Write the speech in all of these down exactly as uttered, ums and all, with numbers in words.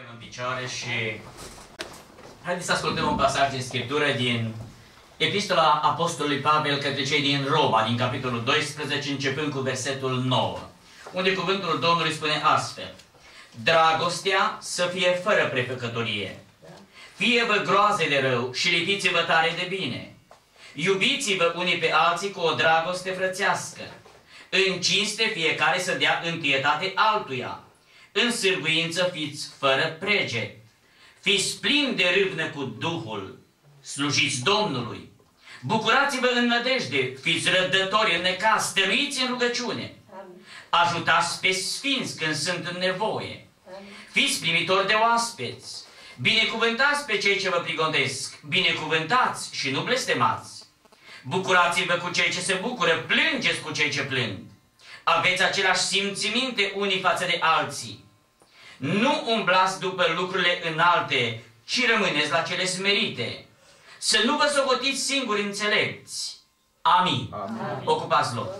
Suntem în picioare și haideți să ascultăm un pasaj din Scriptură, din Epistola Apostolului Pavel către cei din Roma, din capitolul doisprezece, începând cu versetul nouă, unde cuvântul Domnului spune astfel: dragostea să fie fără prefăcătorie, fie-vă groaze de rău și lipiți-vă tare de bine, iubiți-vă unii pe alții cu o dragoste frățească, în cinste fiecare să dea întâietate altuia, în sârguință fiți fără preget, fiți plini de râvnă cu Duhul, slujiți Domnului, bucurați-vă în nădejde, fiți răbdători în necaz, stăruiți în rugăciune, ajutați pe sfinți când sunt în nevoie, fiți primitori de oaspeți, binecuvântați pe cei ce vă prigondesc, binecuvântați și nu blestemați, bucurați-vă cu cei ce se bucură, plângeți cu cei ce plâng, aveți același simțiminte unii față de alții. Nu umblați după lucrurile înalte, ci rămâneți la cele smerite. Să nu vă socotiți singuri înțelepți. Amin. Amin. Ocupați loc.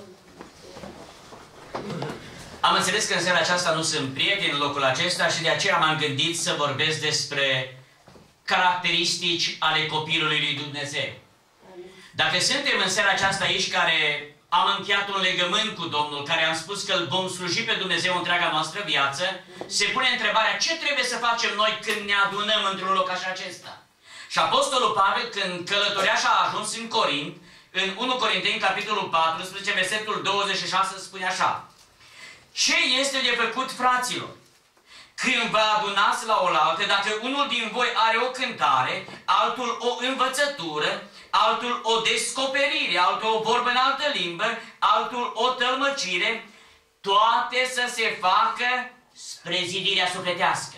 Am înțeles că în seara aceasta nu sunt prieteni în locul acesta și de aceea m-am gândit să vorbesc despre caracteristici ale copilului lui Dumnezeu. Dacă suntem în seara aceasta aici care am încheiat un legământ cu Domnul, care am spus că îl vom sluji pe Dumnezeu întreaga noastră viață, se pune întrebarea ce trebuie să facem noi când ne adunăm într-un loc așa acesta. Și Apostolul Pavel, când călătorea și a ajuns în Corint, în întâi Corinteni, capitolul paisprezece, versetul douăzeci și șase, spune așa: ce este de făcut, fraților? Când vă adunați la oaltă, dacă unul din voi are o cântare, altul o învățătură, altul o descoperire, altul o vorbă în altă limbă, altul o tălmăcire, toate să se facă spre zidirea sufletească.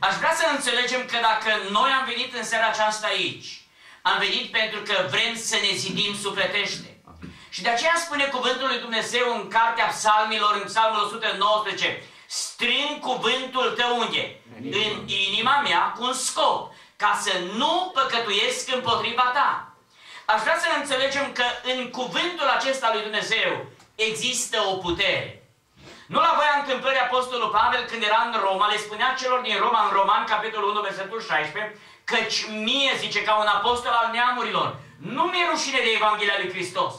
Aș vrea să înțelegem că dacă noi am venit în seara aceasta aici, am venit pentru că vrem să ne zidim sufletește. Și de aceea spune cuvântul lui Dumnezeu în Cartea Psalmilor, în Psalmul o sută nouăsprezece, strâng cuvântul tău unde? În inima mea, cu un scop, ca să nu păcătuiesc împotriva ta. Aș vrea să înțelegem că în cuvântul acesta lui Dumnezeu există o putere. Nu la voia întâmplării Apostolul Pavel, când era în Roma, le spunea celor din Roma, în Roman, capitolul unu, versetul șaisprezece, căci mie, zice, ca un apostol al neamurilor, nu mi-e rușine de Evanghelia lui Hristos,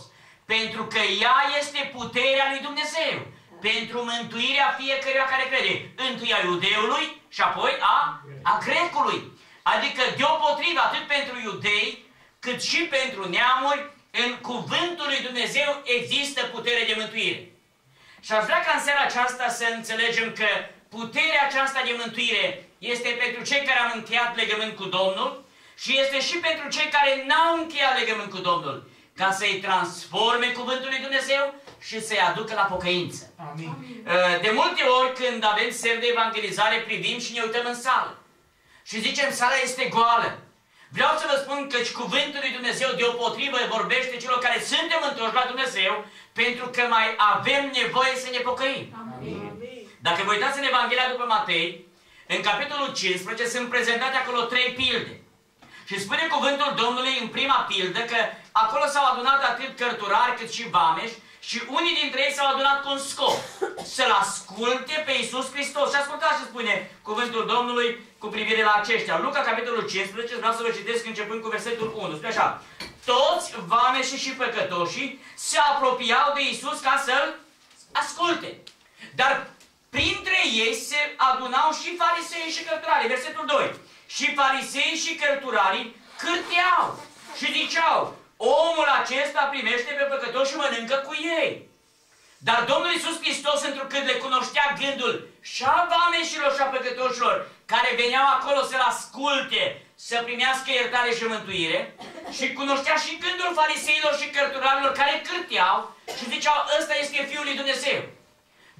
pentru că ea este puterea lui Dumnezeu pentru mântuirea fiecăruia care crede, întâi a iudeului și apoi a, a grecului. Adică deopotrivă atât pentru iudei, cât și pentru neamuri, în cuvântul lui Dumnezeu există putere de mântuire. Și aș vrea ca în seara aceasta să înțelegem că puterea aceasta de mântuire este pentru cei care au încheiat legământ cu Domnul și este și pentru cei care n-au încheiat legământ cu Domnul, ca să-i transforme cuvântul lui Dumnezeu și să-i aducă la pocăință. Amin. De multe ori când avem semn de evangelizare, privim și ne uităm în sală. Și zicem, sala este goală. Vreau să vă spun că cuvântul lui Dumnezeu deopotrivă vorbește celor care suntem întoși la Dumnezeu, pentru că mai avem nevoie să ne pocăim. Amin. Dacă vă uitați în Evanghelia după Matei, în capitolul cincisprezece sunt prezentate acolo trei pilde. Și spune cuvântul Domnului în prima pildă că acolo s-au adunat atât cărturari cât și vameși și unii dintre ei s-au adunat cu un scop, să-L asculte pe Iisus Hristos. Și ascultați ce spune cuvântul Domnului cu privire la aceștia. Luca, capitolul cincisprezece, vreau să vă citesc începând cu versetul unu. Spune așa: toți vameșii și păcătoșii se apropiau de Iisus ca să-L asculte. Dar printre ei se adunau și farisei și cărturarii. Versetul doi. Și farisei și cărturarii cârteau și ziceau: omul acesta primește pe păcătoși și mănâncă cu ei. Dar Domnul Iisus Hristos, întrucât le cunoștea gândul și a vameșilor și a păcătoșilor care veneau acolo să-L asculte, să primească iertare și mântuire, și cunoștea și gândul fariseilor și cărturarilor care cârteau și ziceau: ăsta este Fiul lui Dumnezeu.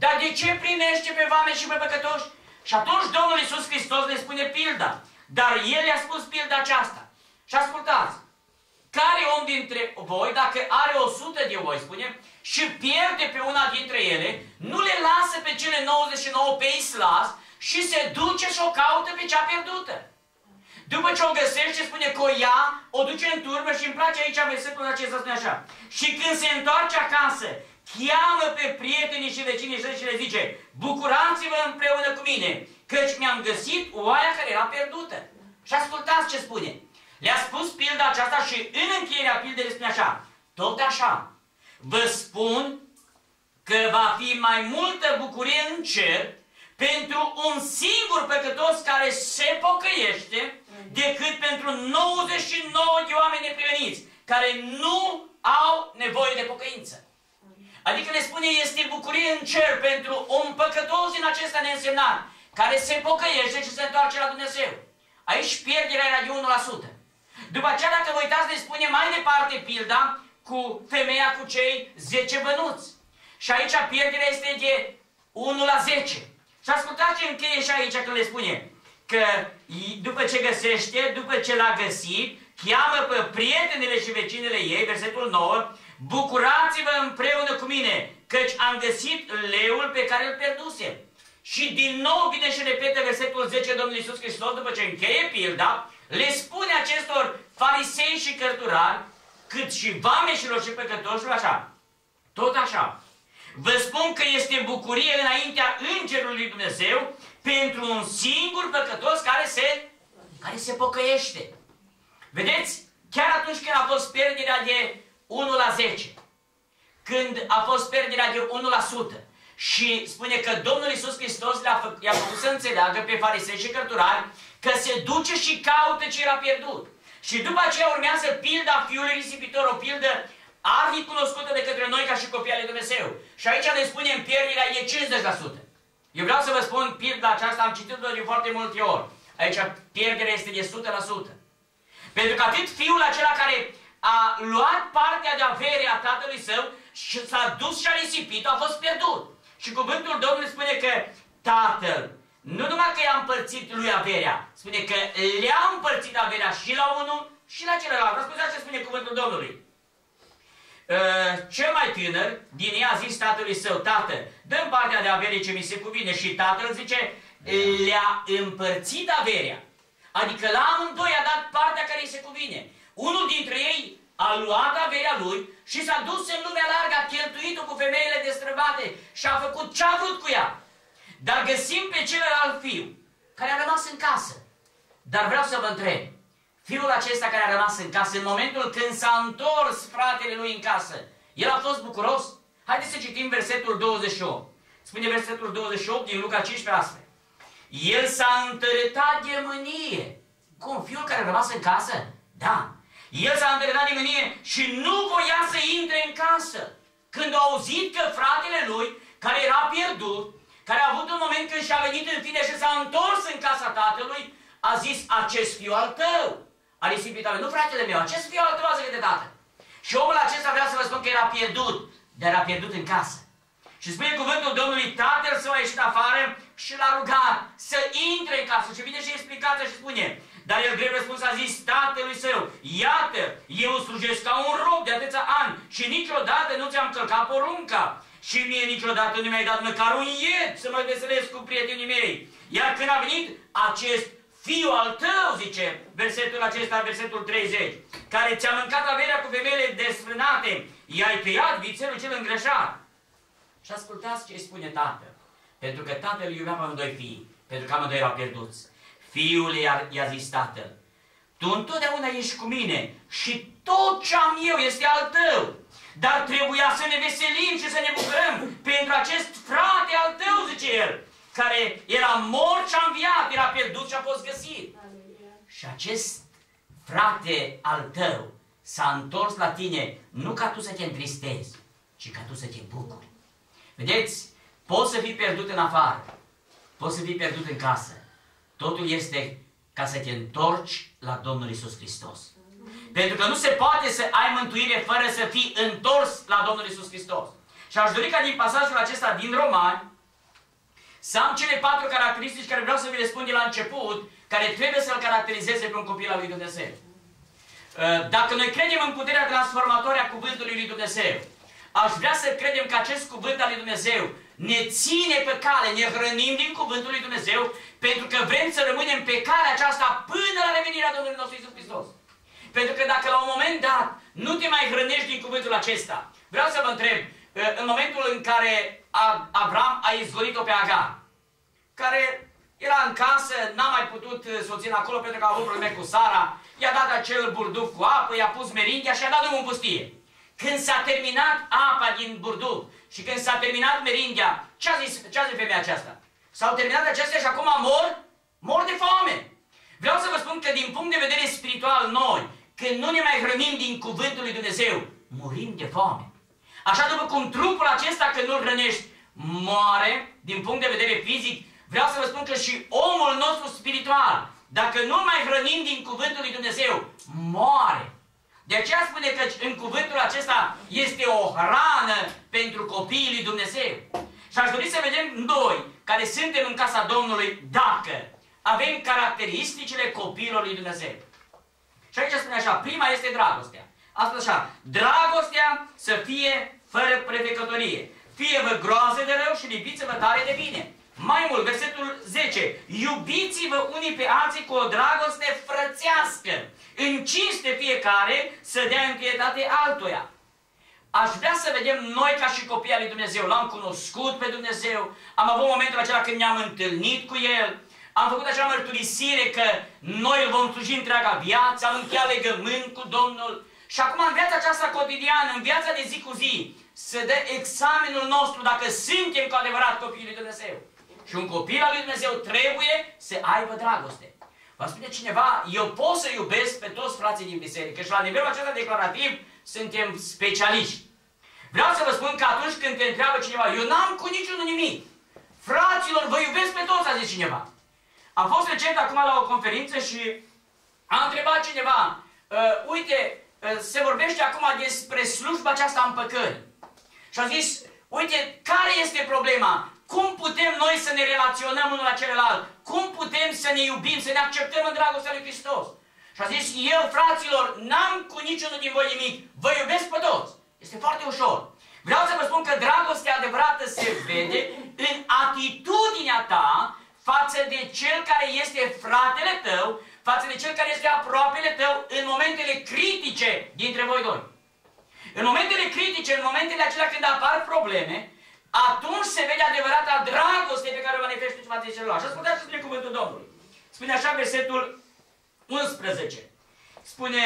Dar de ce primește pe vameși și pe păcătoși? Și atunci Domnul Iisus Hristos le spune pilda. Dar El i-a spus pilda aceasta. Și ascultați: care om dintre voi, dacă are o sută de oi, spune, și pierde pe una dintre ele, nu le lasă pe cele nouăzeci și nouă pe islas și se duce și o caută pe cea pierdută. După ce o găsește, spune că o ia, o duce în turmă și îmi place aici versetul acesta, spune așa: și când se întoarce acasă, cheamă pe prietenii și vecinii și le zice: bucurați-vă împreună cu mine, căci mi-am găsit oaia care era pierdută. Și ascultați ce spune. Le-a spus pilda aceasta și în încheierea pildei le spune așa. Tot așa, vă spun că va fi mai multă bucurie în cer pentru un singur păcătos care se pocăiește decât pentru nouăzeci și nouă de oameni neprihăniți care nu au nevoie de pocăință. Adică le spune, este bucurie în cer pentru un păcătos din acesta neînsemnat care se pocăiește și se întoarce la Dumnezeu. Aici pierderea era de unu la sută. După aceea, dacă vă uitați, le spune mai departe pilda cu femeia cu cei zece bănuți. Și aici pierderea este de unu la zece. Și ascultați ce încheie și aici când le spune că după ce găsește, după ce l-a găsit, cheamă pe prietenele și vecinele ei, versetul nouă, bucurați-vă împreună cu mine, căci am găsit leul pe care îl pierdusem. Și din nou vine și repetă versetul zece, Domnul Iisus Hristos, după ce încheie pilda, le spune acestor farisei și cărturari, cât și vameșilor și păcătoșilor, așa, tot așa, vă spun că este bucurie înaintea Îngerului Dumnezeu pentru un singur păcătos care se, care se pocăiește. Vedeți? Chiar atunci când a fost pierderea de unu la zece, când a fost pierderea de unu la sută, și spune că Domnul Iisus Hristos i-a făcut să înțeleagă pe farisei și cărturari că se duce și caută ce era pierdut. Și după aceea urmează pilda fiului risipitor, o pildă arhi cunoscută de către noi ca și copii ale Dumnezeu. Și aici ne spunem pierderea e cincizeci la sută. Eu vreau să vă spun pilda aceasta, am citit-o de foarte multe ori. Aici pierderea este de o sută la sută. Pentru că atât fiul acela care a luat partea de avere a tatălui său și s-a dus și a risipit, a fost pierdut. Și cuvântul Domnului spune că tatăl, nu numai că i-a împărțit lui averea, spune că le-a împărțit averea și la unul și la celălalt. Răspundeți ce spune cuvântul Domnului. Cel mai tânăr din ei a zis tatălui său, tată, dă-mi partea de avere ce mi se cuvine. Și tatăl zice, le-a împărțit averea. Adică la amândoi a dat partea care îi se cuvine. Unul dintre ei a luat averea lui și s-a dus în lumea largă, a cheltuit-o cu femeile destrăbate și a făcut ce a vrut cu ea. Dar găsim pe celălalt fiu, care a rămas în casă. Dar vreau să vă întreb, fiul acesta care a rămas în casă, în momentul când s-a întors fratele lui în casă, el a fost bucuros? Haideți să citim versetul douăzeci și opt. Spune versetul douăzeci și opt din Luca cincisprezece astfel. El s-a întărătat de mânie. Cum? Fiul care a rămas în casă? Da. El s-a întărătat de mânie și nu voia să intre în casă. Când a auzit că fratele lui, care era pierdut, care a avut un moment când și-a venit în fine și s-a întors în casa tatălui, a zis, acest fiu al tău, a risipit al meu, nu fratele meu, acest fiu al tău a zis de tată. Și omul acesta, vrea să vă spun că era pierdut, dar era pierdut în casă. Și spune cuvântul Domnului, tatăl său a ieșit afară și l-a rugat să intre în casă. Și vine și explicația și spune, dar el greu răspuns a zis tatălui său, iată, eu slujesc ca un rob de atâția ani și niciodată nu ți-am călcat porunca. Și mie niciodată nu mi-ai dat măcar un ied să mă veselesc cu prietenii mei. Iar când a venit acest fiu al tău, zice versetul acesta, versetul treizeci, care ți-a mâncat averea cu femeile desfrânate, i-ai tăiat vițelul cel îngreșat. Și ascultați ce îi spune tatăl. Pentru că tatăl iubea pe amândoi fii, pentru că amândoi erau pierduți. Fiul i-a zis tatăl, tu întotdeauna ești cu mine și tot ce am eu este al tău. Dar trebuia să ne veselim și să ne bucurăm pentru acest frate al tău, zice el, care era mort și a înviat, era pierdut și a fost găsit. Și acest frate al tău s-a întors la tine, nu ca tu să te întristezi, ci ca tu să te bucuri. Vedeți? Poți să fii pierdut în afară, poți să fii pierdut în casă. Totul este ca să te întorci la Domnul Iisus Hristos. Pentru că nu se poate să ai mântuire fără să fii întors la Domnul Iisus Hristos. Și aș dori ca din pasajul acesta din Romani să am cele patru caracteristici care vreau să vi le spun de la început, care trebuie să-l caracterizeze pe un copil al lui Dumnezeu. Dacă noi credem în puterea transformatoare a cuvântului lui Dumnezeu, aș vrea să credem că acest cuvânt al lui Dumnezeu ne ține pe cale, ne hrănim din cuvântul lui Dumnezeu, pentru că vrem să rămânem pe calea aceasta până la revenirea Domnului nostru Iisus Hristos. Pentru că dacă la un moment dat nu te mai hrănești din cuvântul acesta, vreau să vă întreb, în momentul în care Avram a izgolit-o pe Agar, care Era în casă, n-a mai putut să o țină acolo pentru că a avut probleme cu Sara, i-a dat acel burduf cu apă, i-a pus meringhia și a dat drumul în pustie. Când s-a terminat apa din burduf și când s-a terminat meringhia, ce a zis, ce a zis femeia aceasta? S-au terminat acestea și acum mor, mor de foame. Vreau să vă spun că din punct de vedere spiritual noi, când nu ne mai hrănim din cuvântul lui Dumnezeu, murim de foame. Așa după cum trupul acesta când nu-l hrănești moare, din punct de vedere fizic, vreau să vă spun că și omul nostru spiritual, dacă nu mai hrănim din cuvântul lui Dumnezeu, moare. De aceea spune că în cuvântul acesta este o hrană pentru copiii lui Dumnezeu. Și aș dori să vedem noi, care suntem în casa Domnului, dacă avem caracteristicile copiilor lui Dumnezeu. Și aici spune așa, prima este dragostea. Asta așa, dragostea să fie fără prefecătorie. Fie-vă groază de rău și lipiți-vă tare de bine. Mai mult, versetul zece. Iubiți-vă unii pe alții cu o dragoste frățească. În cinste fiecare să dea întâietate altuia. Aș vrea să vedem noi ca și copii al lui Dumnezeu. L-am cunoscut pe Dumnezeu. Am avut momentul acela când ne-am întâlnit cu El. Am făcut acea mărturisire că noi îl vom sluji întreaga viață. Am încheiat legământ cu Domnul. Și acum în viața aceasta cotidiană, în viața de zi cu zi, se dă examenul nostru dacă suntem cu adevărat copiii lui Dumnezeu. Și un copil al lui Dumnezeu trebuie să aibă dragoste. Vă spune cineva, eu pot să iubesc pe toți frații din biserică și la nivelul acesta declarativ suntem specialiști. Vreau să vă spun că atunci când te întreabă cineva, eu n-am cu niciunul nimic. Fraților, vă iubesc pe toți, a zis cineva. Am fost recent acum la o conferință și a întrebat cineva, uite, se vorbește acum despre slujba aceasta în păcări. Și a zis, uite, care este problema? Cum putem noi să ne relaționăm unul la celălalt? Cum putem să ne iubim, să ne acceptăm în dragostea lui Hristos? Și a zis, eu, fraților, n-am cu niciunul din voi nimic. Vă iubesc pe toți. Este foarte ușor. Vreau să vă spun că dragostea adevărată se vede în atitudinea ta față de cel care este fratele tău, față de cel care este aproapele tău în momentele critice dintre voi doi. În momentele critice, în momentele acelea când apar probleme, atunci se vede adevărata dragoste pe care o manifestă și față de celălalt. Și ascultați ce spune cuvântul Domnului. Spune așa versetul unsprezece. Spune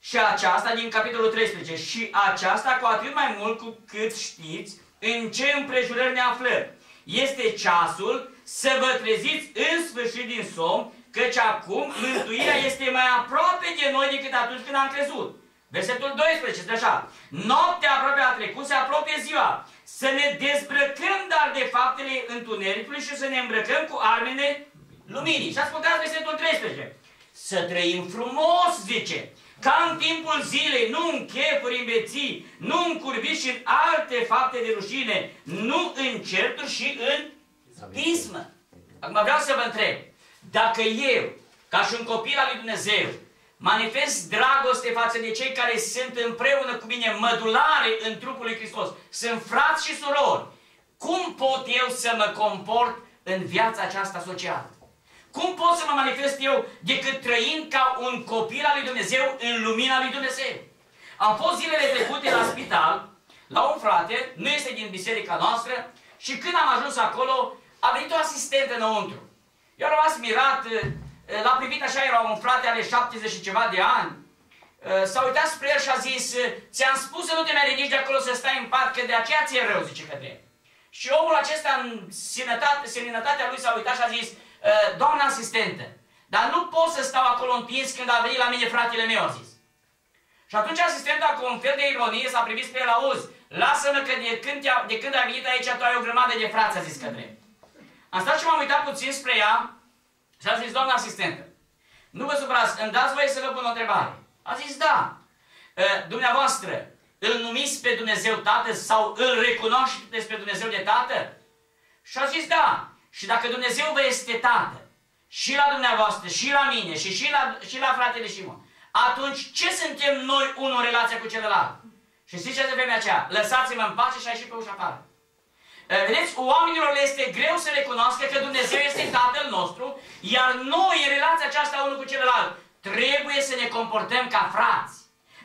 și aceasta din capitolul treisprezece. Și aceasta cu atât mai mult cu cât știți în ce împrejurări ne aflăm. Este ceasul să vă treziți în sfârșit din somn, căci acum mântuirea este mai aproape de noi decât atunci când am crezut. Versetul doisprezece este așa. Noaptea aproape a trecut, se apropie ziua. Să ne dezbrăcăm dar de faptele întunericului și să ne îmbrăcăm cu armele luminii. Și ascultați versetul treisprezece. Să trăim frumos, zice, ca în timpul zilei, nu în chefuri imbeții, nu în curvi și în alte fapte de rușine, nu în certuri și în pismă. Acum vreau să vă întreb. Dacă eu, ca și un copil al lui Dumnezeu, manifest dragoste față de cei care sunt împreună cu mine mădulare în trupul lui Hristos, sunt frați și surori, cum pot eu să mă comport în viața aceasta socială? Cum pot să mă manifest eu decât trăind ca un copil al lui Dumnezeu în lumina lui Dumnezeu? Am fost zilele trecute la spital, la un frate, nu este din biserica noastră, și când am ajuns acolo, a venit o asistentă înăuntru. Eu am rămas mirat, l-a privit așa, era un frate ale șaptezeci și ceva de ani, s-a uitat spre el și a zis, ți-am spus să nu te mai ridici de acolo să stai în pat, că de aceea ți-e rău, zice către el. Și omul acesta în seninătatea lui s-a uitat și a zis, doamna asistentă, dar nu pot să stau acolo întins când a venit la mine fratele meu, a zis. Și atunci asistenta cu un fel de ironie s-a privit spre el, auzi, lasă-mă că de când, de când ai venit aici tu ai o grămadă de frați, a zis către el. Am stat și m-am uitat puțin spre ea și a zis, doamna asistentă, nu vă supărați, îmi dați voie să vă pun o întrebare. A zis, da. Dumneavoastră, îl numiți pe Dumnezeu Tată sau îl recunoașteți pe Dumnezeu de Tată? Și a zis, da. Și dacă Dumnezeu vă este Tată, și la dumneavoastră, și la mine, și, și, la, și la fratele și mă, atunci ce suntem noi unul în relația cu celălalt? Și știți ce de femeia aceea? Lăsați-mă în pace și a ieșit pe ușa afară. Vedeți, oamenilor le este greu să recunoască că Dumnezeu este Tatăl nostru, iar noi, în relația aceasta unul cu celălalt, trebuie să ne comportăm ca frați.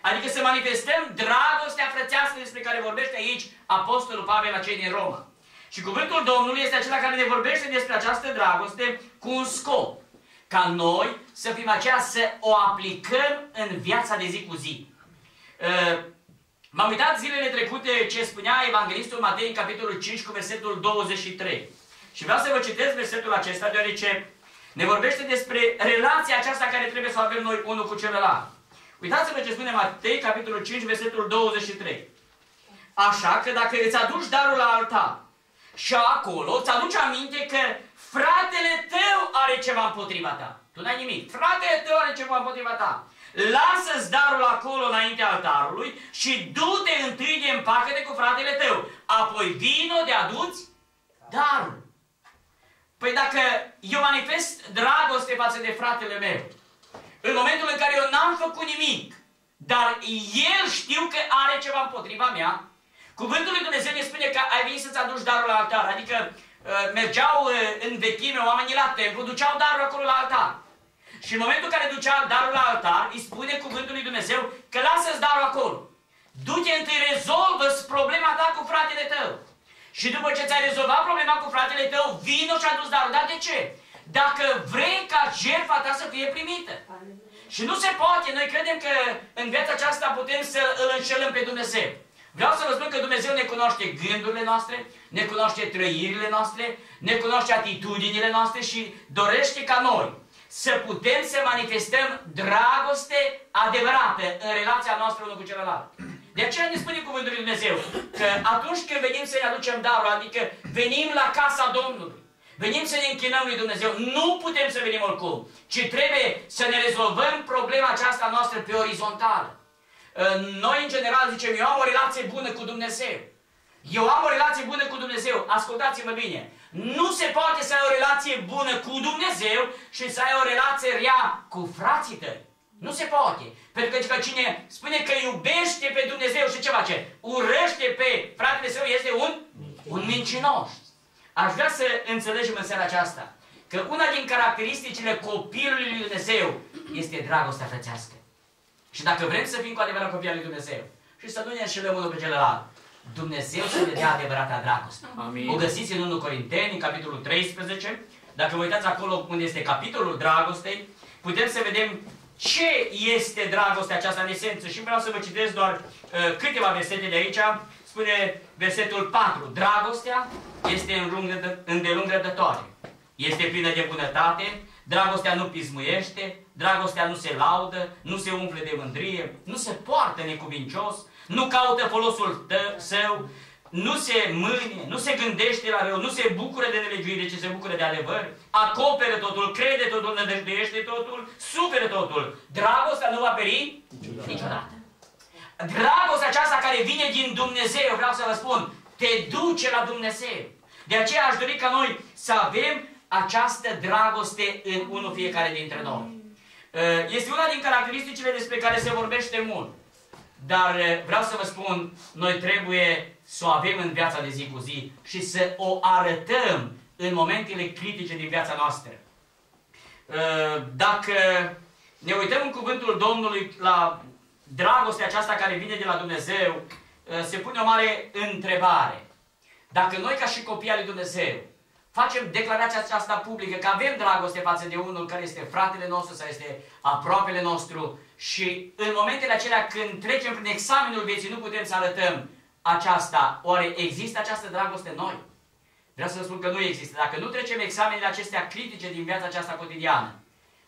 Adică să manifestăm dragostea frățească despre care vorbește aici Apostolul Pavel la cei din Roma. Și cuvântul Domnului este acela care ne vorbește despre această dragoste cu un scop. Ca noi să fim aceea, să o aplicăm în viața de zi cu zi. M-am uitat zilele trecute ce spunea Evanghelistul Matei în capitolul cinci cu versetul douăzeci și trei. Și vreau să vă citesc versetul acesta, deoarece ne vorbește despre relația aceasta care trebuie să o avem noi unul cu celălalt. Uitați-vă ce spune Matei, capitolul cinci, versetul douăzeci și trei. Așa că dacă îți aduci darul la altar și acolo îți aduci aminte că fratele tău are ceva împotriva ta. Tu n-ai nimic. Fratele tău are ceva împotriva ta. Lasă-ți darul acolo înaintea altarului și du-te întâi de împacă-te cu fratele tău. Apoi vino de aduți darul. Păi dacă eu manifest dragoste față de fratele meu, în momentul în care eu n-am făcut nimic, dar el știu că are ceva împotriva mea, Cuvântul lui Dumnezeu ne spune că ai venit să-ți aduci darul la altar. Adică mergeau în vechime oamenii la templu, duceau darul acolo la altar. Și în momentul în care ducea darul la altar, îi spune Cuvântul lui Dumnezeu că lasă-ți darul acolo. Du-te întâi, rezolvă-ți problema ta cu fratele tău. Și după ce ți-ai rezolvat problema cu fratele tău, vino și aduci darul. Dar de ce? Dacă vrei ca jertfa ta să fie primită. Și nu se poate. Noi credem că în viața aceasta putem să îl înșelăm pe Dumnezeu. Vreau să vă spun că Dumnezeu ne cunoaște gândurile noastre, ne cunoaște trăirile noastre, ne cunoaște atitudinile noastre și dorește ca noi să putem să manifestăm dragoste adevărată în relația noastră unul cu celălalt. De aceea ne spune Cuvântul lui Dumnezeu că atunci când venim să ne aducem darul, adică venim la casa Domnului, venim să ne închinăm lui Dumnezeu, nu putem să venim oricum, ci trebuie să ne rezolvăm problema aceasta noastră pe orizontală. Noi, în general, zicem, eu am o relație bună cu Dumnezeu. Eu am o relație bună cu Dumnezeu. Ascultați-mă bine. Nu se poate să ai o relație bună cu Dumnezeu și să ai o relație rea cu frații tăi. Nu se poate. Pentru că cine spune că iubește pe Dumnezeu și ce face? Urăște pe fratele său, este un, un mincinos. Aș vrea să înțelegem în seara aceasta că una din caracteristicile copilului lui Dumnezeu este dragostea frățească. Și dacă vrem să fim cu adevărat copii al lui Dumnezeu și să nu ne înșelăm unul pe celălalt, Dumnezeu să ne dea adevărata dragoste. Amin. O găsiți în întâi Corinteni, în capitolul treisprezece. Dacă vă uitați acolo unde este capitolul dragostei, putem să vedem ce este dragostea aceasta în esență. Și vreau să vă citesc doar uh, câteva versete de aici. Spune versetul patru. Dragostea este îndelung răbdătoare. Este plină de bunătate. Dragostea nu pismuiește, dragostea nu se laudă, nu se umple de mândrie, nu se poartă necuvincios, nu caută folosul tău, său, nu se mânie, nu se gândește la rău, nu se bucură de nelegiuire, ci se bucură de adevăr, acoperă totul, crede totul, nădăjduiește totul, suferă totul. Dragostea nu va peri niciodată. Dragostea aceasta care vine din Dumnezeu, vreau să vă spun, te duce la Dumnezeu. De aceea aș dori ca noi să avem această dragoste în unul fiecare dintre noi. Este una din caracteristicile despre care se vorbește mult. Dar vreau să vă spun, noi trebuie să o avem în viața de zi cu zi și să o arătăm în momentele critice din viața noastră. Dacă ne uităm în cuvântul Domnului la dragostea aceasta care vine de la Dumnezeu, se pune o mare întrebare. Dacă noi ca și copii al lui Dumnezeu facem declarația aceasta publică, că avem dragoste față de unul care este fratele nostru sau este aproapele nostru și în momentele acelea când trecem prin examenul vieții nu putem să arătăm aceasta. Oare există această dragoste în noi? Vreau să vă spun că nu există. Dacă nu trecem examenele acestea critice din viața aceasta cotidiană,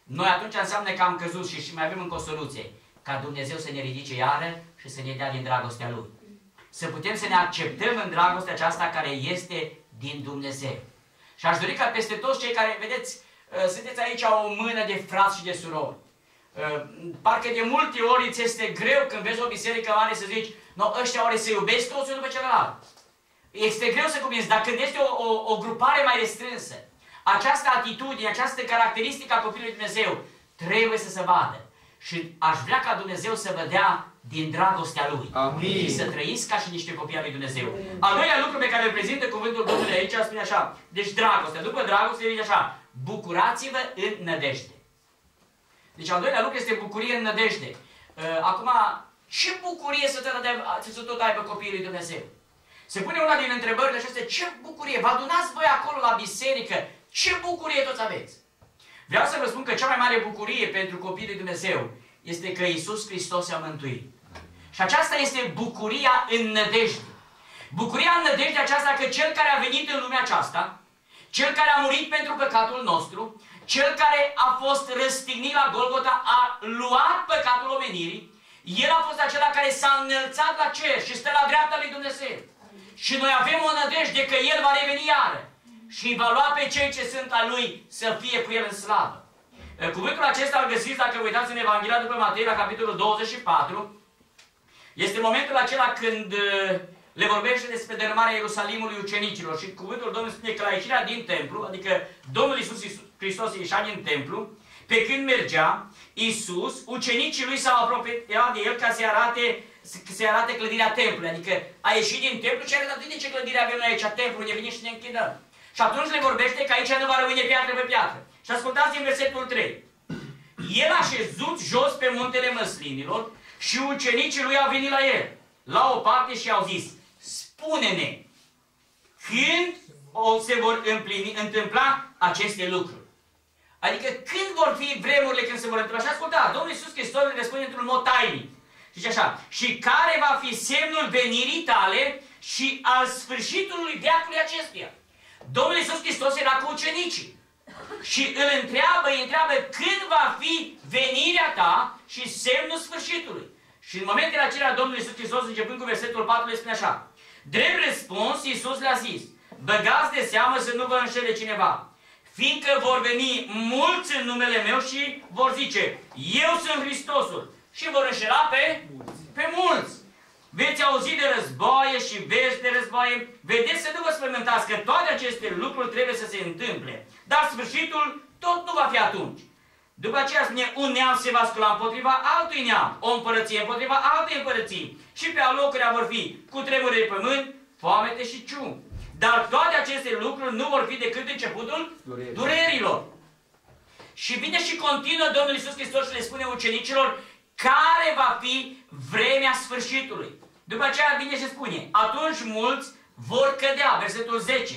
noi atunci înseamnă că am căzut și, și mai avem încă o soluție. Ca Dumnezeu să ne ridice iară și să ne dea din dragostea Lui. Să putem să ne acceptăm în dragostea aceasta care este din Dumnezeu. Și aș dori ca peste toți cei care, vedeți, sunteți aici o mână de frați și de surori. Parcă de multe ori îți este greu când vezi o biserică mare să zici, no, ăștia ori se iubesc toți unul pe celălalt. Este greu să cuvinzi, dar când este o, o, o grupare mai restrânsă, această atitudine, această caracteristică a copilului Dumnezeu trebuie să se vadă. Și aș vrea ca Dumnezeu să vă dea din dragostea Lui. Amin. Și să trăiți ca și niște copii al lui Dumnezeu. Al doilea lucru pe care îl prezintă cuvântul Domnului aici spune așa. Deci dragostea. După dragoste vine așa. Bucurați-vă în nădejde. Deci al doilea lucru este bucurie în nădejde. Acum, ce bucurie să tot aibă copiii lui Dumnezeu? Se pune una din întrebările și este: ce bucurie, vă adunați voi acolo la biserică, ce bucurie toți aveți? Vreau să vă spun că cea mai mare bucurie pentru copiii lui Dumnezeu este că Iisus Hristos i-a mântuit. Și aceasta este bucuria în nădejde. Bucuria în nădejde aceasta că Cel care a venit în lumea aceasta, Cel care a murit pentru păcatul nostru, Cel care a fost răstignit la Golgota, a luat păcatul omenirii, El a fost acela care s-a înălțat la cer și stă la dreapta lui Dumnezeu. Și noi avem o nădejde că El va reveni iară și va lua pe cei ce sunt a Lui să fie cu El în slavă. Cuvântul acesta îl găsiți dacă uitați în Evanghelia după Matei, la capitolul douăzeci și patru. Este momentul acela când le vorbește despre dărâmarea Ierusalimului ucenicilor și cuvântul Domnului spune că la ieșirea din templu, adică Domnul Iisus Hristos ieșea din templu, pe când mergea Iisus, ucenicii Lui s-au apropiat de El ca să-i arate, să-i arate clădirea templului, adică a ieșit din templu și a arătat: de ce clădire avem noi aici, templul, ne venim și ne închidăm. Și atunci le vorbește că aici nu va rămâne piatră pe piatră. Și ascultați în versetul trei. El a șezut jos pe muntele Măslinilor și ucenicii Lui au venit la El, la o parte, și au zis: spune-ne, când o se vor împlini, întâmpla aceste lucruri? Adică când vor fi vremurile când se vor întâmpla? Și ascultați, Domnul Iisus Hristos le răspunde într-un mod tainic. Zice așa: și care va fi semnul venirii Tale și al sfârșitului veacului acestuia? Domnul Iisus Hristos era cu ucenicii și îl întreabă, îi întreabă când va fi venirea Ta și semnul sfârșitului. Și în momentul acela Domnul Iisus Hristos, începând cu versetul patru, le spune așa: drept răspuns, Iisus le-a zis: băgați de seamă să nu vă înșele cineva, fiindcă vor veni mulți în numele Meu și vor zice: Eu sunt Hristosul, și vor înșela pe mulți. Pe mulți. Veți auzi de războaie și vești de războaie. Vedeți să nu vă spământați, că toate aceste lucruri trebuie să se întâmple, dar sfârșitul tot nu va fi atunci. După aceea spune: un neam se va scula împotriva altui neam, o împărăție împotriva altei împărății, și pe alocurea vor fi cutremure de pământ, foamete și ciun. Dar toate aceste lucruri nu vor fi decât începutul durerilor. durerilor. Și vine și continuă Domnul Iisus Hristos și le spune ucenicilor care va fi vremea sfârșitului. După aceea vine și spune: atunci mulți vor cădea, versetul zece,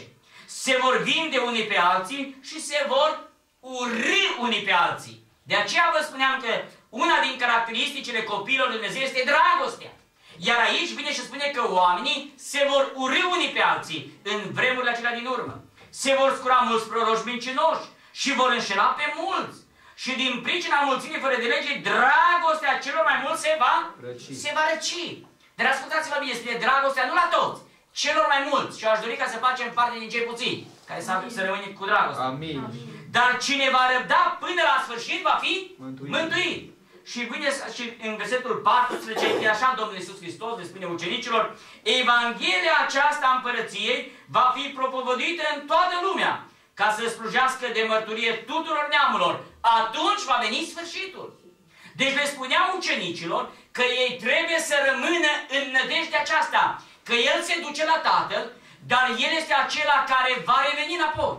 se vor vinde unii pe alții și se vor urî unii pe alții. De aceea vă spuneam că una din caracteristicile copiilor lui Dumnezeu este dragostea. Iar aici vine și spune că oamenii se vor urî unii pe alții în vremurile acelea din urmă. Se vor scura mulți proroși mincinoși și vor înșela pe mulți. Și din pricina mulțimii fără de lege, dragostea celor mai mulți se va răci. Se va răci. Dar ascultați-vă bine, spune dragostea nu la toți, celor mai mulți. Și eu aș dori ca să facem parte din cei puțini care să rămâne cu dragoste. Amin. Amin. Dar cine va răbda până la sfârșit va fi mântuit. mântuit. Și, vine, și în versetul paisprezece e așa Domnul Iisus Hristos le spune ucenicilor: Evanghelia aceasta a împărăției va fi propovăduită în toată lumea ca să slujească de mărturie tuturor neamurilor. Atunci va veni sfârșitul. Deci le spunea ucenicilor că ei trebuie să rămână în nădejdea aceasta, că El se duce la Tatăl, dar El este acela care va reveni înapoi.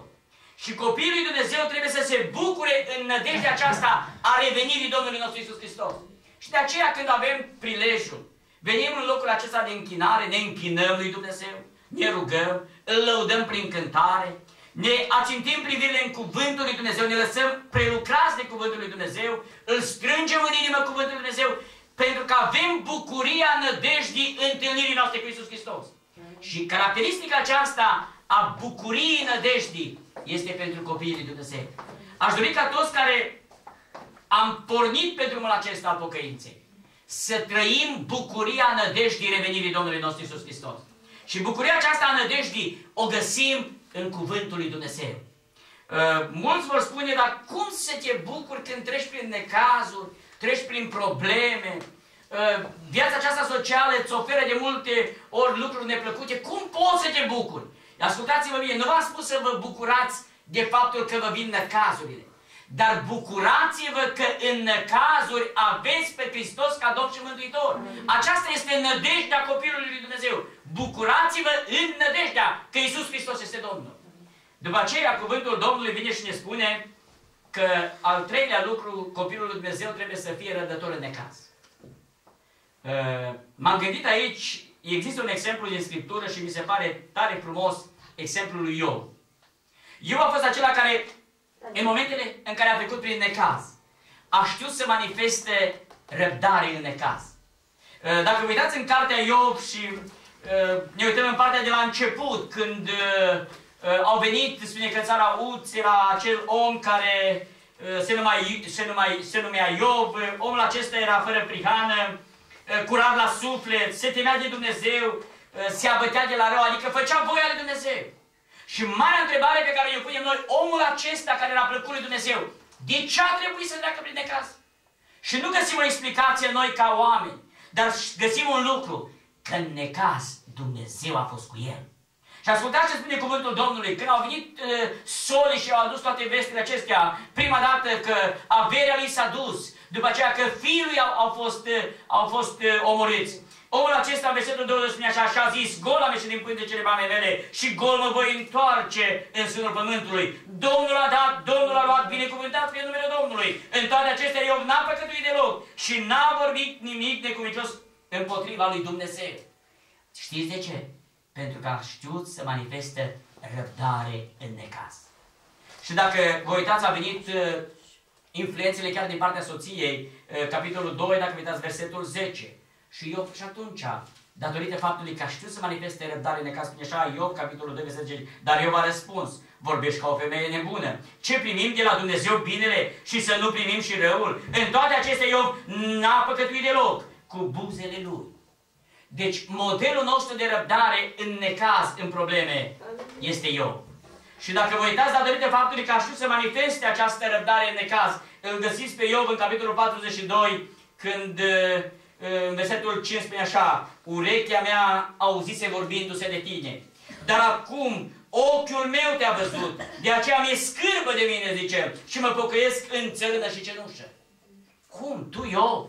Și copiii lui Dumnezeu trebuie să se bucure în nădejdea aceasta a revenirii Domnului nostru Iisus Hristos. Și de aceea când avem prilejul, venim în locul acesta de închinare, ne închinăm lui Dumnezeu, ne rugăm, îl lăudăm prin cântare, ne ațintim privirile în cuvântul lui Dumnezeu, ne lăsăm prelucrați de cuvântul lui Dumnezeu, îl strângem în inimă cuvântul lui Dumnezeu, pentru că avem bucuria nădejdii întâlnirii noastre cu Iisus Hristos. Și caracteristica aceasta a bucuriei nădejdii este pentru copiii lui Dumnezeu. Aș dori ca toți care am pornit pe drumul acesta al pocăinței să trăim bucuria nădejdii revenirii Domnului nostru Iisus Hristos. Și bucuria aceasta a nădejdii o găsim în cuvântul lui Dumnezeu. Uh, mulți vor spune: dar cum să te bucuri când treci prin necazuri, treci prin probleme, uh, viața aceasta socială îți oferă de multe ori lucruri neplăcute, cum poți să te bucuri? Ascultați-vă bine, nu v-am spus să vă bucurați de faptul că vă vin necazurile, dar bucurați-vă că în necazuri aveți pe Hristos ca Domn și Mântuitor. Aceasta este nădejdea copilului lui Dumnezeu. Bucurați-vă în nădejdea că Iisus Hristos este Domnul. După aceea, cuvântul Domnului vine și ne spune că al treilea lucru, copilul lui Dumnezeu trebuie să fie răbdător în necaz. M-am gândit aici Există un exemplu din Scriptură și mi se pare tare frumos exemplul lui Iov. Iov a fost acela care, în momentele în care a trecut prin necaz, a știut să manifeste răbdare în necaz. Dacă vă uitați în cartea Iov și ne uităm în partea de la început, când au venit, spune că țara Uț era acel om care se, numai, se, numai, se numea Iov, omul acesta era fără prihană, curat la suflet, se temea de Dumnezeu, se abătea de la rău, adică făcea voia lui Dumnezeu. Și marea întrebare pe care o punem noi, omul acesta care era plăcut lui Dumnezeu, de ce a trebuit să treacă prin necaz? Și nu găsim o explicație noi ca oameni, dar găsim un lucru, că în necaz Dumnezeu a fost cu el. Și ascultați ce spune cuvântul Domnului, când au venit uh, soli și au adus toate vestile acestea, prima dată că averea lui s-a dus, după aceea că fiii lui au, au fost, uh, au fost uh, omorâți. Omul acesta, în versetul douăzeci, spune așa, și a zis, gol am ieșit din pântecele mamei mele și gol mă voi întoarce în sânul pământului. Domnul a dat, Domnul a luat, binecuvântat fie numele Domnului. În toate acestea Iov n-a păcătuit deloc și n-a vorbit nimic necuvicios împotriva lui Dumnezeu. Știți de ce? Pentru că a știut să manifeste răbdare în necaz. Și dacă vă uitați, a venit uh, influențele chiar din partea soției, uh, capitolul doi, dacă vă uitați versetul zece. Și Iov și atunci, datorită faptului că a știut să manifeste răbdare în necaz, spune așa Iov, capitolul doi, versetul zece, dar Iov a răspuns, vorbești ca o femeie nebună. Ce primim de la Dumnezeu binele și să nu primim și răul? În toate acestea Iov n-a păcătuit deloc cu buzele lui. Deci modelul nostru de răbdare în necaz, în probleme, este Iov. Și dacă vă uitați, datorită faptului că a știut să manifeste această răbdare în necaz, îl găsiți pe Iov în capitolul patruzeci și doi, când în versetul cincisprezece așa, urechea mea auzise vorbindu-se de tine, dar acum ochiul meu te-a văzut, de aceea mi-e scârbă de mine, zice, și mă pocăiesc în țărână și cenușă. Cum? Tu, Iov?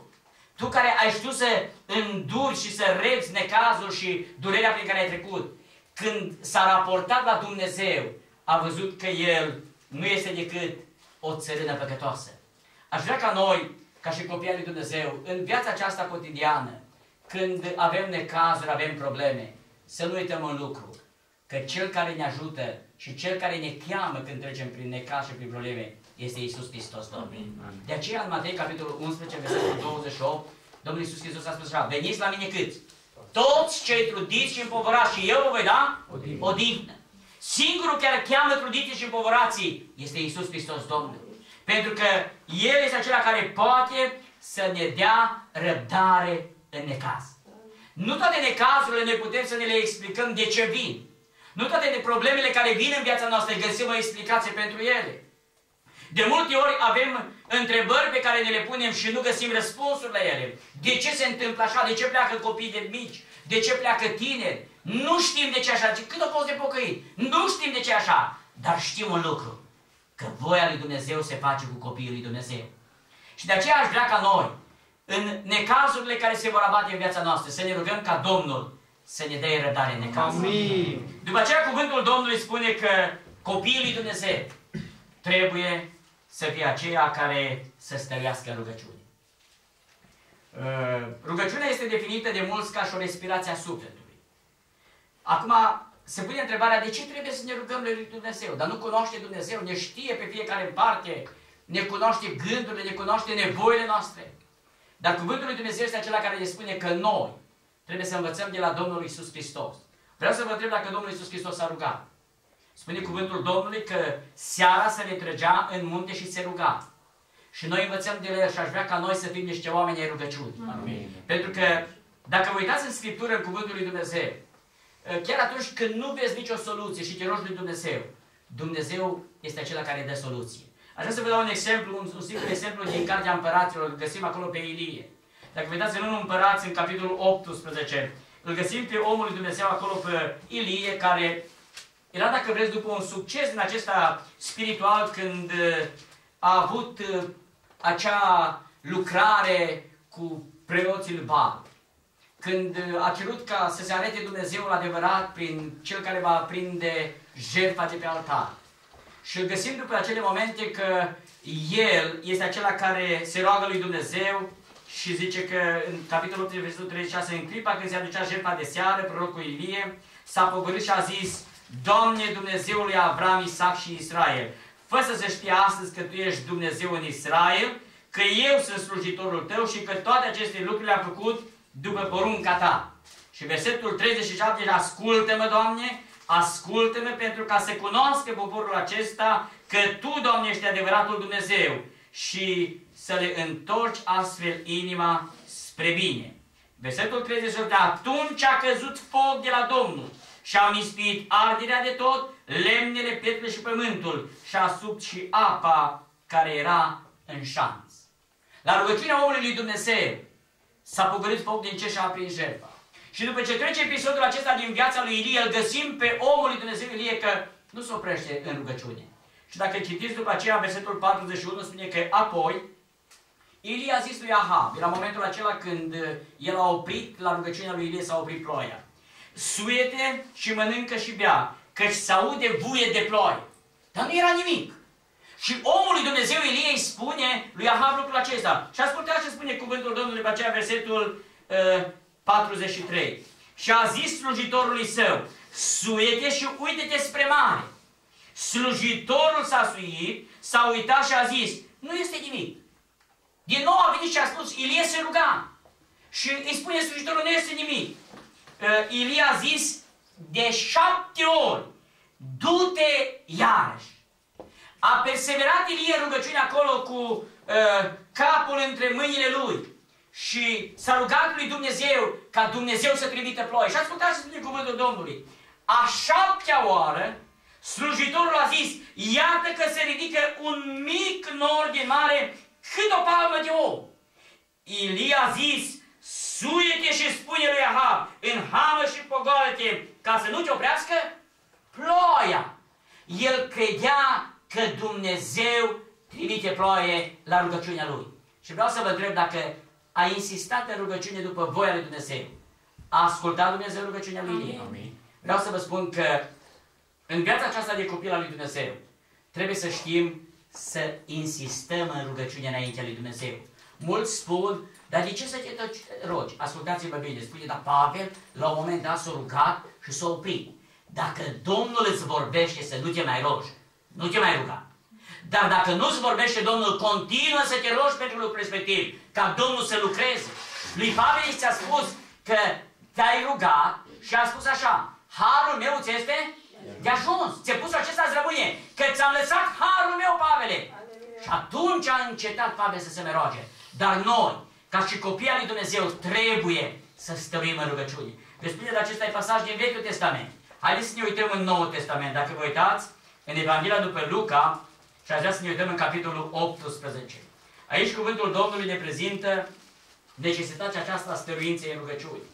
Tu care ai știut să înduri și să repzi necazul și durerea prin care ai trecut, când s-a raportat la Dumnezeu, a văzut că El nu este decât o țărână păcătoasă. Aș vrea ca noi, ca și copiii lui Dumnezeu, în viața aceasta cotidiană, când avem necazuri, avem probleme, să nu uităm un lucru, că Cel care ne ajută și Cel care ne cheamă când trecem prin necaz și prin probleme, este Iisus Hristos, Domnul. De aceea, în Matei, capitolul unsprezece, versetul douăzeci și opt, Domnul Iisus Hristos a spus așa, veniți la mine câți? Toți cei trudiți și împovorați și eu vă voi da odihnă. odihnă. Singurul care cheamă trudiți și împovorații este Iisus Hristos, Domnul. Pentru că El este acela care poate să ne dea răbdare în necaz. Nu toate necazurile noi putem să ne le explicăm de ce vin. Nu toate problemele care vin în viața noastră găsim o explicație pentru ele. De multe ori avem întrebări pe care ne le punem și nu găsim răspunsuri la ele. De ce se întâmplă așa? De ce pleacă copiii de mici? De ce pleacă tineri? Nu știm de ce așa. Cât o poți de pocăit? Nu știm de ce așa. Dar știm un lucru. Că voia lui Dumnezeu se face cu copiii lui Dumnezeu. Și de aceea aș vrea ca noi, în necazurile care se vor abate în viața noastră, să ne rugăm ca Domnul să ne dea răbdare în necaz. Amin. După aceea cuvântul Domnului spune că copiii lui Dumnezeu trebuie să fie aceia care să stăruiască rugăciune. Rugăciunea este definită de mulți ca și o respirație a sufletului. Acum se pune întrebarea de ce trebuie să ne rugăm lui Dumnezeu, dar nu cunoaște Dumnezeu, ne știe pe fiecare parte, ne cunoaște gândurile, ne cunoaște nevoile noastre. Dar cuvântul lui Dumnezeu este acela care ne spune că noi trebuie să învățăm de la Domnul Iisus Hristos. Vreau să vă întreb dacă Domnul Iisus Hristos s-a rugat. Spune cuvântul Domnului că seara se retrăgea în munte și se ruga. Și noi învățăm de el și aș vrea ca noi să fim niște oameni ai rugăciuni. Amin. Pentru că dacă vă uitați în Scriptură, în cuvântul lui Dumnezeu, chiar atunci când nu vezi nicio soluție și te rogi lui Dumnezeu, Dumnezeu este acela care dă soluție. Aș vrea să vă dau un exemplu, un, un simplu exemplu din Cartea Împăraților, îl găsim acolo pe Ilie. Dacă vă uitați în Împărați, în capitolul optsprezece, îl găsim pe omul lui Dumnezeu acolo pe Ilie, care era, dacă vreți, după un succes în acesta spiritual, când a avut acea lucrare cu preoții lui Baal. Când a cerut ca să se arete Dumnezeul adevărat prin cel care va prinde jertfa de pe altar. Și îl găsim după acele momente că el este acela care se roagă lui Dumnezeu Și zice că în capitolul opt, versetul treizeci și șase, în clipa când se aducea jertfa de seară, prorocul Ilie s-a pogorât și a zis: Doamne, Dumnezeul lui Avram, Isaac și Israel, fă să se știe astăzi că Tu ești Dumnezeu în Israel, că eu sunt slujitorul Tău și că toate aceste lucruri le-am făcut după porunca Ta. Și versetul treizeci și șapte zice: Ascultă-mă, Doamne, ascultă-mă, pentru ca să cunoască poporul acesta că Tu, Doamne, ești adevăratul Dumnezeu, și să le întorci astfel inima spre bine. Versetul treizeci și opt: Atunci a căzut foc de la Domnul și am ispitit arderea de tot, lemnele, pietrele și pământul, și a subt și apa care era în șanț. La rugăciunea omului lui Dumnezeu s-a pogorât foc din ce și-a aprins jertfa. Și după ce trece episodul acesta din viața lui Ilie, îl găsim pe omul lui Dumnezeu Ilie că nu se oprește în rugăciune. Și dacă citiți după aceea versetul patruzeci și unu, spune că apoi Ilie a zis lui Ahab, la momentul acela când el a oprit, la rugăciunea lui Ilie s-a oprit ploaia: Suie-te și mănâncă și bea, căci se aude vuie de ploaie. Dar nu era nimic. Și omul lui Dumnezeu Ilie îi spune lui Ahab lucrul acesta. Și ascultați ce spune cuvântul Domnului pe aceea, versetul uh, patruzeci și trei. Și a zis slujitorului său: Suie-te și uite-te spre mare. Slujitorul s-a suit, s-a uitat și a zis: Nu este nimic. Din nou a venit și a spus: Ilie se ruga. Și îi spune slujitorul: Nu este nimic. Uh, Ilie a zis de șapte ori: Du-te iarăși. A perseverat Ilie rugăciunea acolo cu uh, capul între mâinile lui și s-a rugat lui Dumnezeu ca Dumnezeu să trimită ploaie. Și ascultați să spune cuvântul Domnului. A șaptea oară slujitorul a zis: Iată că se ridică un mic nor de mare cât o palmă de ou. Ilie a zis: Suie-te și spune lui Ahab: În hamă și pogoară-te, ca să nu te oprească ploaia. El credea că Dumnezeu trimite ploaie la rugăciunea lui. Și vreau să vă întreb dacă a insistat în rugăciune după voia lui Dumnezeu. A ascultat Dumnezeu rugăciunea lui Ilie? Amin. Vreau să vă spun că în viața aceasta de copil al lui Dumnezeu trebuie să știm să insistăm în rugăciunea înaintea lui Dumnezeu. Mulți spun: Dar de ce să te rogi? Ascultați-vă bine, spune, dar Pavel la un moment dat s-a rugat și s-a oprit. Dacă Domnul îți vorbește să nu te mai rogi, nu te mai ruga. Dar dacă nu-ți vorbește Domnul, continuă să te rogi pentru lucrul respectiv, ca Domnul să lucreze. Lui Pavel i s-a spus că te-ai rugat și a spus așa: Harul meu ți este de ajuns. Ți-a pus acesta îți rămâne, că ți-am lăsat harul meu, Pavele. Aleluia. Și atunci a încetat Pavel să se mai roage. Dar noi, ca și copii al lui Dumnezeu, trebuie să stăruim în rugăciune. Despre acesta e pasaj din Vechiul Testament. Haideți să ne uităm în Noul Testament. Dacă vă uitați în Evanghelia după Luca, și aș vrea să ne uităm în capitolul optsprezece. Aici cuvântul Domnului ne prezintă necesitatea aceasta a stăruinței în rugăciune.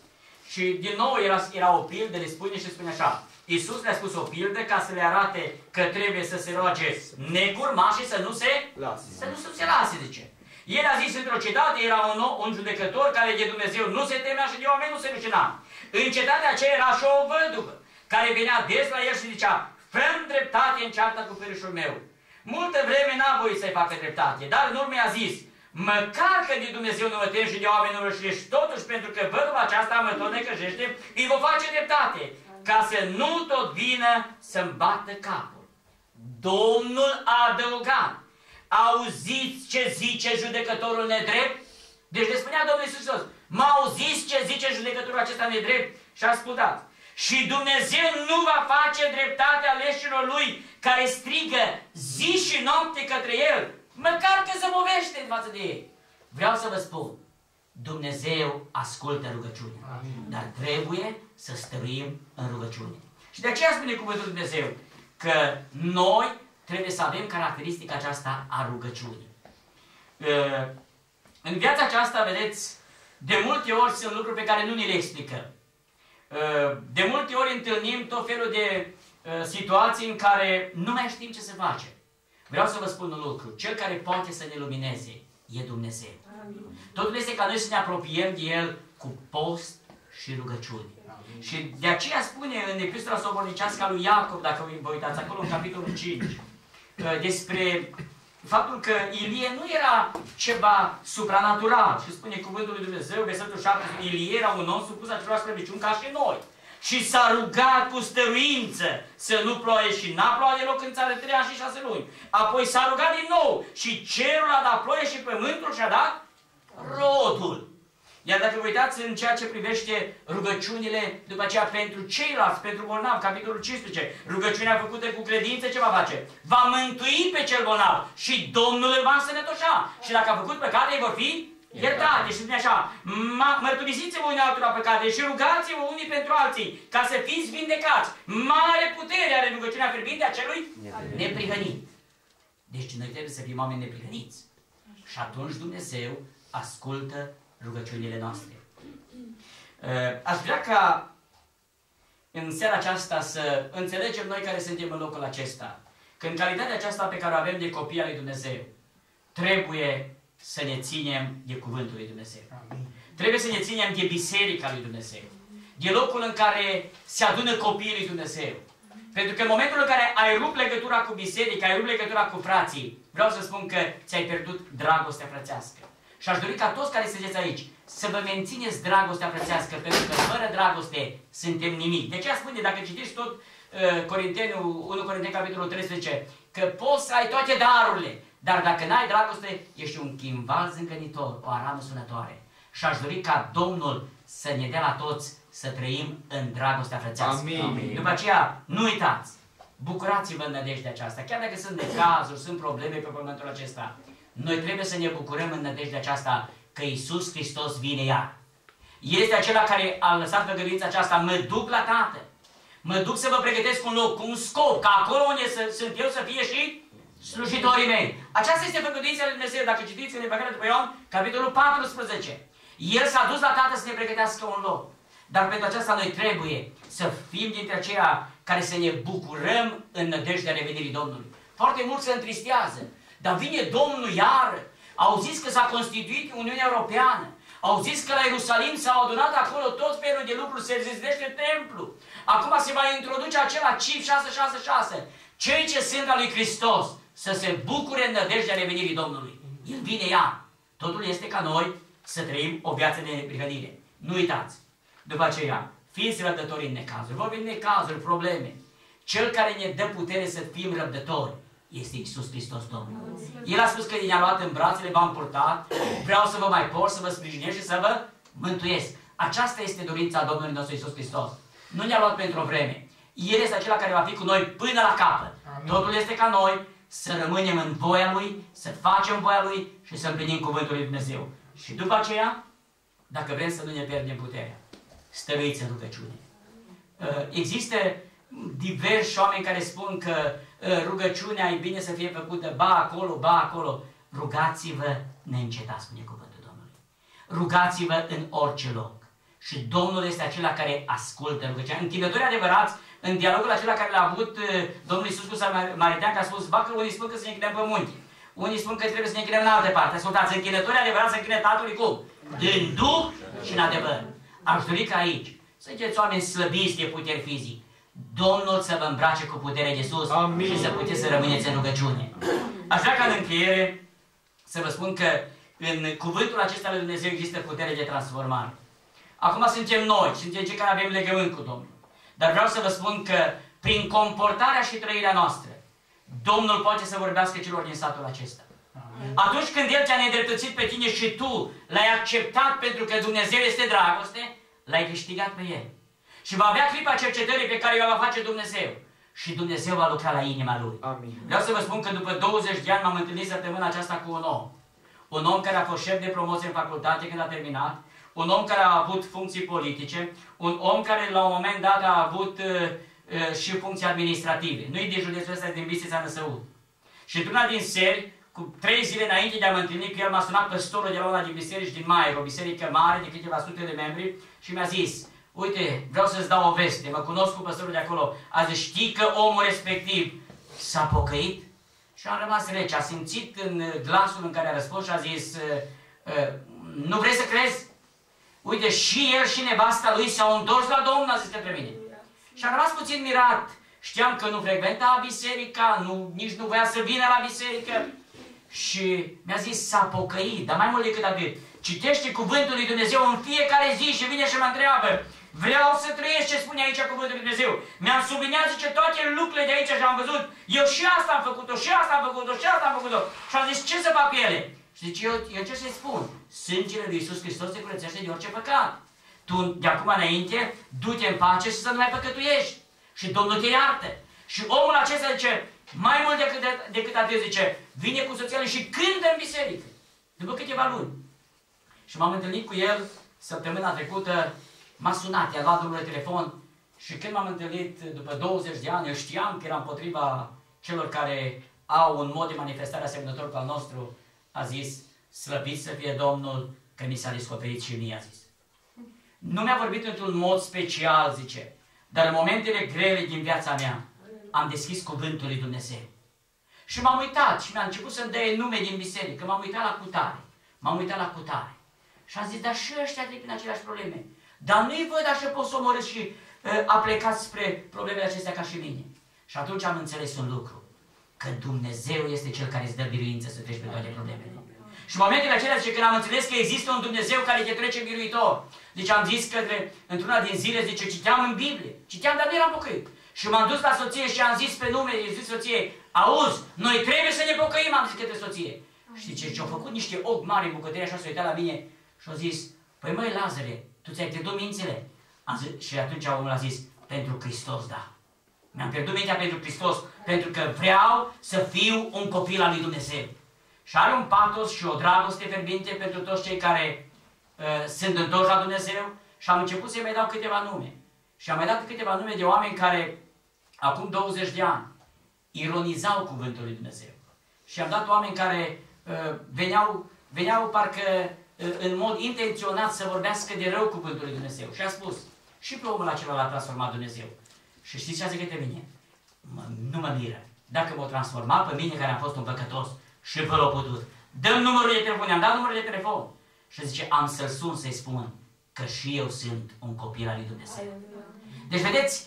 Și din nou era, era o pildă, le spune și spune așa. Iisus le-a spus o pildă ca să le arate că trebuie să se roage necurmașii și să nu se lase. Să nu se lase, zice. El a zis: într-o cetate era un, un judecător care de Dumnezeu nu se temea și de oameni nu se rușina. În cetatea aceea era și o văduvă care venea des la el și zicea: Fă-mi dreptate în cearta cu ferișul meu. Multă vreme n-a voie să-i facă dreptate, dar în urmă i-a zis: Măcar că de Dumnezeu nu mă tem și de oameni nu rușinești, totuși pentru că văduva aceasta mă tot necăjește, îi voi face dreptate, ca să nu tot vină să-mi bată capul. Domnul a adăugat: Auziți ce zice judecătorul nedrept? Deci le spunea Domnul Iisus Hristos: Mă auziți ce zice judecătorul acesta nedrept? Și ascultați. Și Dumnezeu nu va face dreptate aleșilor Lui care strigă zi și noapte către El, măcar că zăbovește în față de ei. Vreau să vă spun, Dumnezeu ascultă rugăciunea. Amin. Dar trebuie să stăruim în rugăciune. Și de aceea spune cuvântul Dumnezeu că noi trebuie să avem caracteristica aceasta a rugăciunii. În viața aceasta, vedeți, de multe ori sunt lucruri pe care nu ni le explicăm. De multe ori întâlnim tot felul de situații în care nu mai știm ce se face. Vreau să vă spun un lucru. Cel care poate să ne lumineze e Dumnezeu. Amin. Totul este ca noi să ne apropiem de El cu post și rugăciune. Amin. Și de aceea spune în epistola sobornicească a lui Iacov, dacă vă uitați acolo în capitolul cinci, despre faptul că Ilie nu era ceva supranatural. Și spune cuvântul lui Dumnezeu, versetul șapte, Ilie era un om supus acelorași slăbiciuni ca și noi. Și s-a rugat cu stăruință să nu ploaie și n-a plouat deloc în țară trei ani și șase luni. Apoi s-a rugat din nou și cerul a dat ploaie și pământul și-a dat rodul. Iar dacă vă uitați în ceea ce privește rugăciunile după aceea pentru ceilalți, pentru bolnavi, capitolul cincisprezece, rugăciunea făcută cu credință ce va face? Va mântui pe cel bolnav și Domnul îl va însănătoșa. Și dacă a făcut păcate, ei vor fi iertate. Și spune așa, mărturisiți-vă unii altora păcate și rugați-vă unii pentru alții, ca să fiți vindecați. Mare putere are rugăciunea fierbinte a celui neprihănit. Deci noi trebuie să fim oameni neprihăniți. Și atunci Dumnezeu ascultă rugăciunile noastre. Aș vrea ca în seara aceasta să înțelegem noi care suntem în locul acesta, că în calitatea aceasta pe care o avem de copii al lui Dumnezeu, trebuie să ne ținem de cuvântul lui Dumnezeu. Trebuie să ne ținem de biserica lui Dumnezeu, de locul în care se adună copiii lui Dumnezeu. Pentru că în momentul în care ai rupt legătura cu biserica, ai rupt legătura cu frații, vreau să spun că ți-ai pierdut dragostea frățească. Și aș dori ca toți care sunteți aici să vă mențineți dragostea frățească, pentru că fără dragoste suntem nimic. De ce spune, dacă citești tot uh, Corinteniu, unu Corinteni, capitolul treisprezece, că poți să ai toate darurile, dar dacă n-ai dragoste, ești un chimval zângănitor, o aramă sunătoare. Și aș dori ca Domnul să ne dea la toți să trăim în dragostea frățească. Amin. Amin. După aceea, nu uitați, bucurați-vă în nădejdea aceasta, chiar dacă sunt necazuri, sunt probleme pe pământul acesta. Noi trebuie să ne bucurăm în nădejdea aceasta că Iisus Hristos vine iar. Este acela care a lăsat făgăduința aceasta, mă duc la Tatăl, mă duc să vă pregătesc un loc, un scop, ca acolo unde sunt eu să fie și slujitorii mei. Aceasta este făgăduința lui Dumnezeu, dacă citiți în Evanghelia după Ioan, capitolul paisprezece. El s-a dus la Tatăl să ne pregătească un loc, dar pentru aceasta noi trebuie să fim dintre aceia care să ne bucurăm în nădejdea revenirii Domnului. Foarte mult se întristează. Dar vine Domnul iară, au zis că s-a constituit Uniunea Europeană, au zis că la Ierusalim s-au adunat acolo tot felul de lucruri, se zidește templu. Acum se va introduce acela cif șase șase șase. Cei ce sunt al lui Hristos să se bucure în nădejdea revenirii Domnului. El vine ea. Totul este ca noi să trăim o viață de neprihănire. Nu uitați, după aceea, fiți răbdători în necazuri, vorbim necazuri, probleme. Cel care ne dă putere să fim răbdători este Iisus Hristos Domnul. El a spus că ne-a luat în brațele, v-am purtat, vreau să vă mai port, să vă sprijinesc și să vă mântuiesc. Aceasta este dorința Domnului nostru Iisus Hristos. Nu ne-a luat pentru o vreme. El este acela care va fi cu noi până la capăt. Amin. Totul este ca noi să rămânem în voia Lui, să facem voia Lui și să împlinim cuvântul lui Dumnezeu. Și după aceea, dacă vrem să nu ne pierdem puterea, stăruiți în rugăciune. Există diversi oameni care spun că rugăciunea e bine să fie făcută ba acolo, ba acolo. Rugați-vă neîncetat, spune cuvântul Domnului. Rugați-vă în orice loc. Și Domnul este acela care ascultă rugăciunea. Închinătorii adevărați, în dialogul acela care l-a avut Domnul Iisus cu Samaritan, că a spus, ba că unii spun că să ne închinăm pe munte, unii spun că trebuie să ne închinăm în altă parte. Ascultați, închinătorii adevărați se închină Tatălui cum? Din Duh și în adevăr. Aș dori ca aici sunteți oameni slăbiți de puteri fizic. Domnul să vă îmbrace cu puterea de sus. Amin. Și să puteți să rămâneți în rugăciune. Aș vrea ca în încheiere să vă spun că în cuvântul acesta lui Dumnezeu există putere de transformare. Acum suntem noi, suntem cei care avem legământ cu Domnul. Dar vreau să vă spun că prin comportarea și trăirea noastră, Domnul poate să vorbească celor din satul acesta. Amin. Atunci când El ți-a nedreptățit pe tine și tu l-ai acceptat pentru că Dumnezeu este dragoste, l-ai câștigat pe El. Și va avea clipa cercetării pe care o va face Dumnezeu. Și Dumnezeu va lucra la inima lui. Amin. Vreau să vă spun că după douăzeci de ani m-am întâlnit săptămâna aceasta cu un om. Un om care a fost șef de promoție în facultate când a terminat. Un om care a avut funcții politice. Un om care la un moment dat a avut uh, uh, și funcții administrative. Nu-i din județul ăsta, din Bistrița Năsăud. Și într-una din seri, cu trei zile înainte de a mă întâlni cu el, m-a sunat păstorul de la una din biserici din Maier, o biserică mare de câteva sute de membri, și mi-a zis, uite, vreau să-ți dau o veste, mă cunosc cu păstorul de acolo. A zis, știi că omul respectiv s-a pocăit? Și a rămas rece, a simțit în glasul în care a răspuns și a zis, nu vrei să crezi? Uite, și el și nevasta lui s-au întors la Domnul, a zis către mine. Și a rămas puțin mirat, știam că nu frecventa biserica, nu, nici nu voia să vină la biserică. și mi-a zis s-a pocăit, dar mai mult decât atât. Citește cuvântul lui Dumnezeu în fiecare zi și vine și mă întreabă. Vreau să trăiesc ce spune aici cuvântul lui Dumnezeu. Mi-am subliniat, zice, toate lucrurile de aici și am văzut. Eu și asta am făcut-o, și asta am făcut-o, și asta am făcut-o. Și am zis, ce să fac cu ele? Și zice, eu, eu ce să-i spun? Sângele lui Iisus Hristos se curățește de orice păcat. Tu, de acum înainte, du-te în pace și să nu mai păcătuiești. Și Domnul te iartă. Și omul acesta zice, mai mult decât, decât atât, zice, vine cu soția lui și cântă în biserică. După câteva luni. Și m-am întâlnit cu el săptămâna trecută. M-a sunat, i-a luat numărul de telefon și când m-am întâlnit după douăzeci de ani, eu știam că era împotriva celor care au un mod de manifestare asemănător cu al nostru, a zis, slăvit să fie Domnul, că mi s-a descoperit și mie, a zis. Nu mi-a vorbit într-un mod special, zice, dar în momentele grele din viața mea am deschis cuvântul lui Dumnezeu. Și m-am uitat și mi-a început să-mi dea nume din biserică, m-am uitat la cutare, m-am uitat la cutare. Și am zis, dar și ăștia trec prin aceleași probleme. Dar nu-i văd așa poți să omorâți și uh, a plecat spre problemele acestea ca și mine. Și atunci am înțeles un lucru. Că Dumnezeu este Cel care îți dă biruință să treci pe toate problemele. Și în momentele acelea, zice, când am înțeles că există un Dumnezeu care te trece biruitor. Deci am zis că într-una din zile, zice, citeam în Biblie. Citeam, dar nu eram pocăit. Și m-am dus la soție și am zis pe nume, i-am zis soției, auzi, noi trebuie să ne pocăim, am zis către soție. Și zice, și-au făcut niște ochi mari în bucătărie, așa s-a uitat la mine și au zis, păi măi, Lazare, tu ți-ai pierdut mințile? Zis, și atunci omul a zis, pentru Hristos, da. Mi-am pierdut mintea pentru Hristos, pentru că vreau să fiu un copil al lui Dumnezeu. Și are un patos și o dragoste fierbinte pentru toți cei care uh, sunt întorși la Dumnezeu și am început să-i mai dau câteva nume. Și am mai dat câteva nume de oameni care, acum douăzeci de ani, ironizau cuvântul lui Dumnezeu. Și am dat oameni care uh, veneau, veneau parcă în mod intenționat să vorbească de rău cuvântul lui Dumnezeu. Și a spus, și pe omul acela l-a transformat Dumnezeu. Și știți ce a zis către mine? Mă, nu mă miră. Dacă m-o transforma pe mine, care am fost un păcătos, și pe l-a putut. Dăm numărul de telefon, i-am dat numărul de telefon. Și zice, am să-l sun să-i spun că și eu sunt un copil al lui Dumnezeu. Deci vedeți,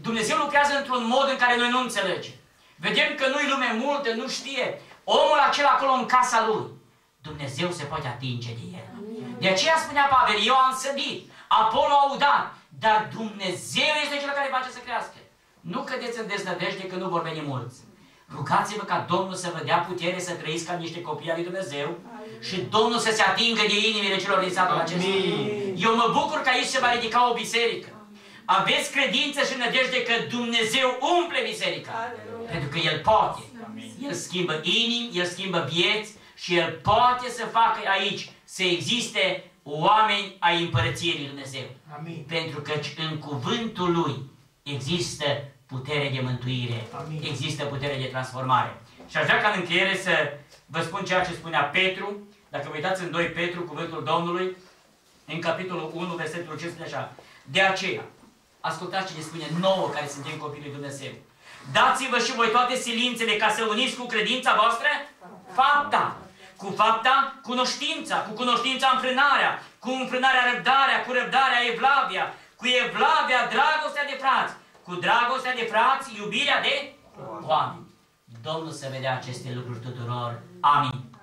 Dumnezeu lucrează într-un mod în care noi nu înțelegem. Vedem că nu-i lume multă, nu știe. Omul acela acolo în casa lui. Dumnezeu se poate atinge de el. De aceea spunea Pavel, eu am sădit, Apolo a udat, dar Dumnezeu este Cel care face să crească. Nu cădeți în deznădejde că nu vor veni mulți. Rugați-vă ca Domnul să vă dea putere să trăiți ca niște copii al lui Dumnezeu și Domnul să se atingă de inimile celor din satul acesta. Eu mă bucur că aici se va ridica o biserică. Aveți credință și nădejde că Dumnezeu umple biserica. Pentru că El poate. El schimbă inimi, El schimbă vieți, și El poate să facă aici să existe oameni ai Împărăției lui Dumnezeu. Amin. Pentru că în cuvântul Lui există putere de mântuire, Amin. Există putere de transformare. Și aș vrea ca în încheiere să vă spun ceea ce spunea Petru. Dacă vă uitați în doi Petru, cuvântul Domnului, în capitolul unu, versetul cinci, spune așa. De aceea, ascultați ce ne spune nouă care suntem copiii lui Dumnezeu. Dați-vă și voi toate silințele ca să uniți cu credința voastră fapta. Cu fapta, cunoștința, cu cunoștința înfrânarea, cu înfrânarea răbdarea, cu răbdarea evlavia, cu evlavia dragostea de frați, cu dragostea de frați iubirea de oameni. Domnul să vedea aceste lucruri tuturor. Amin.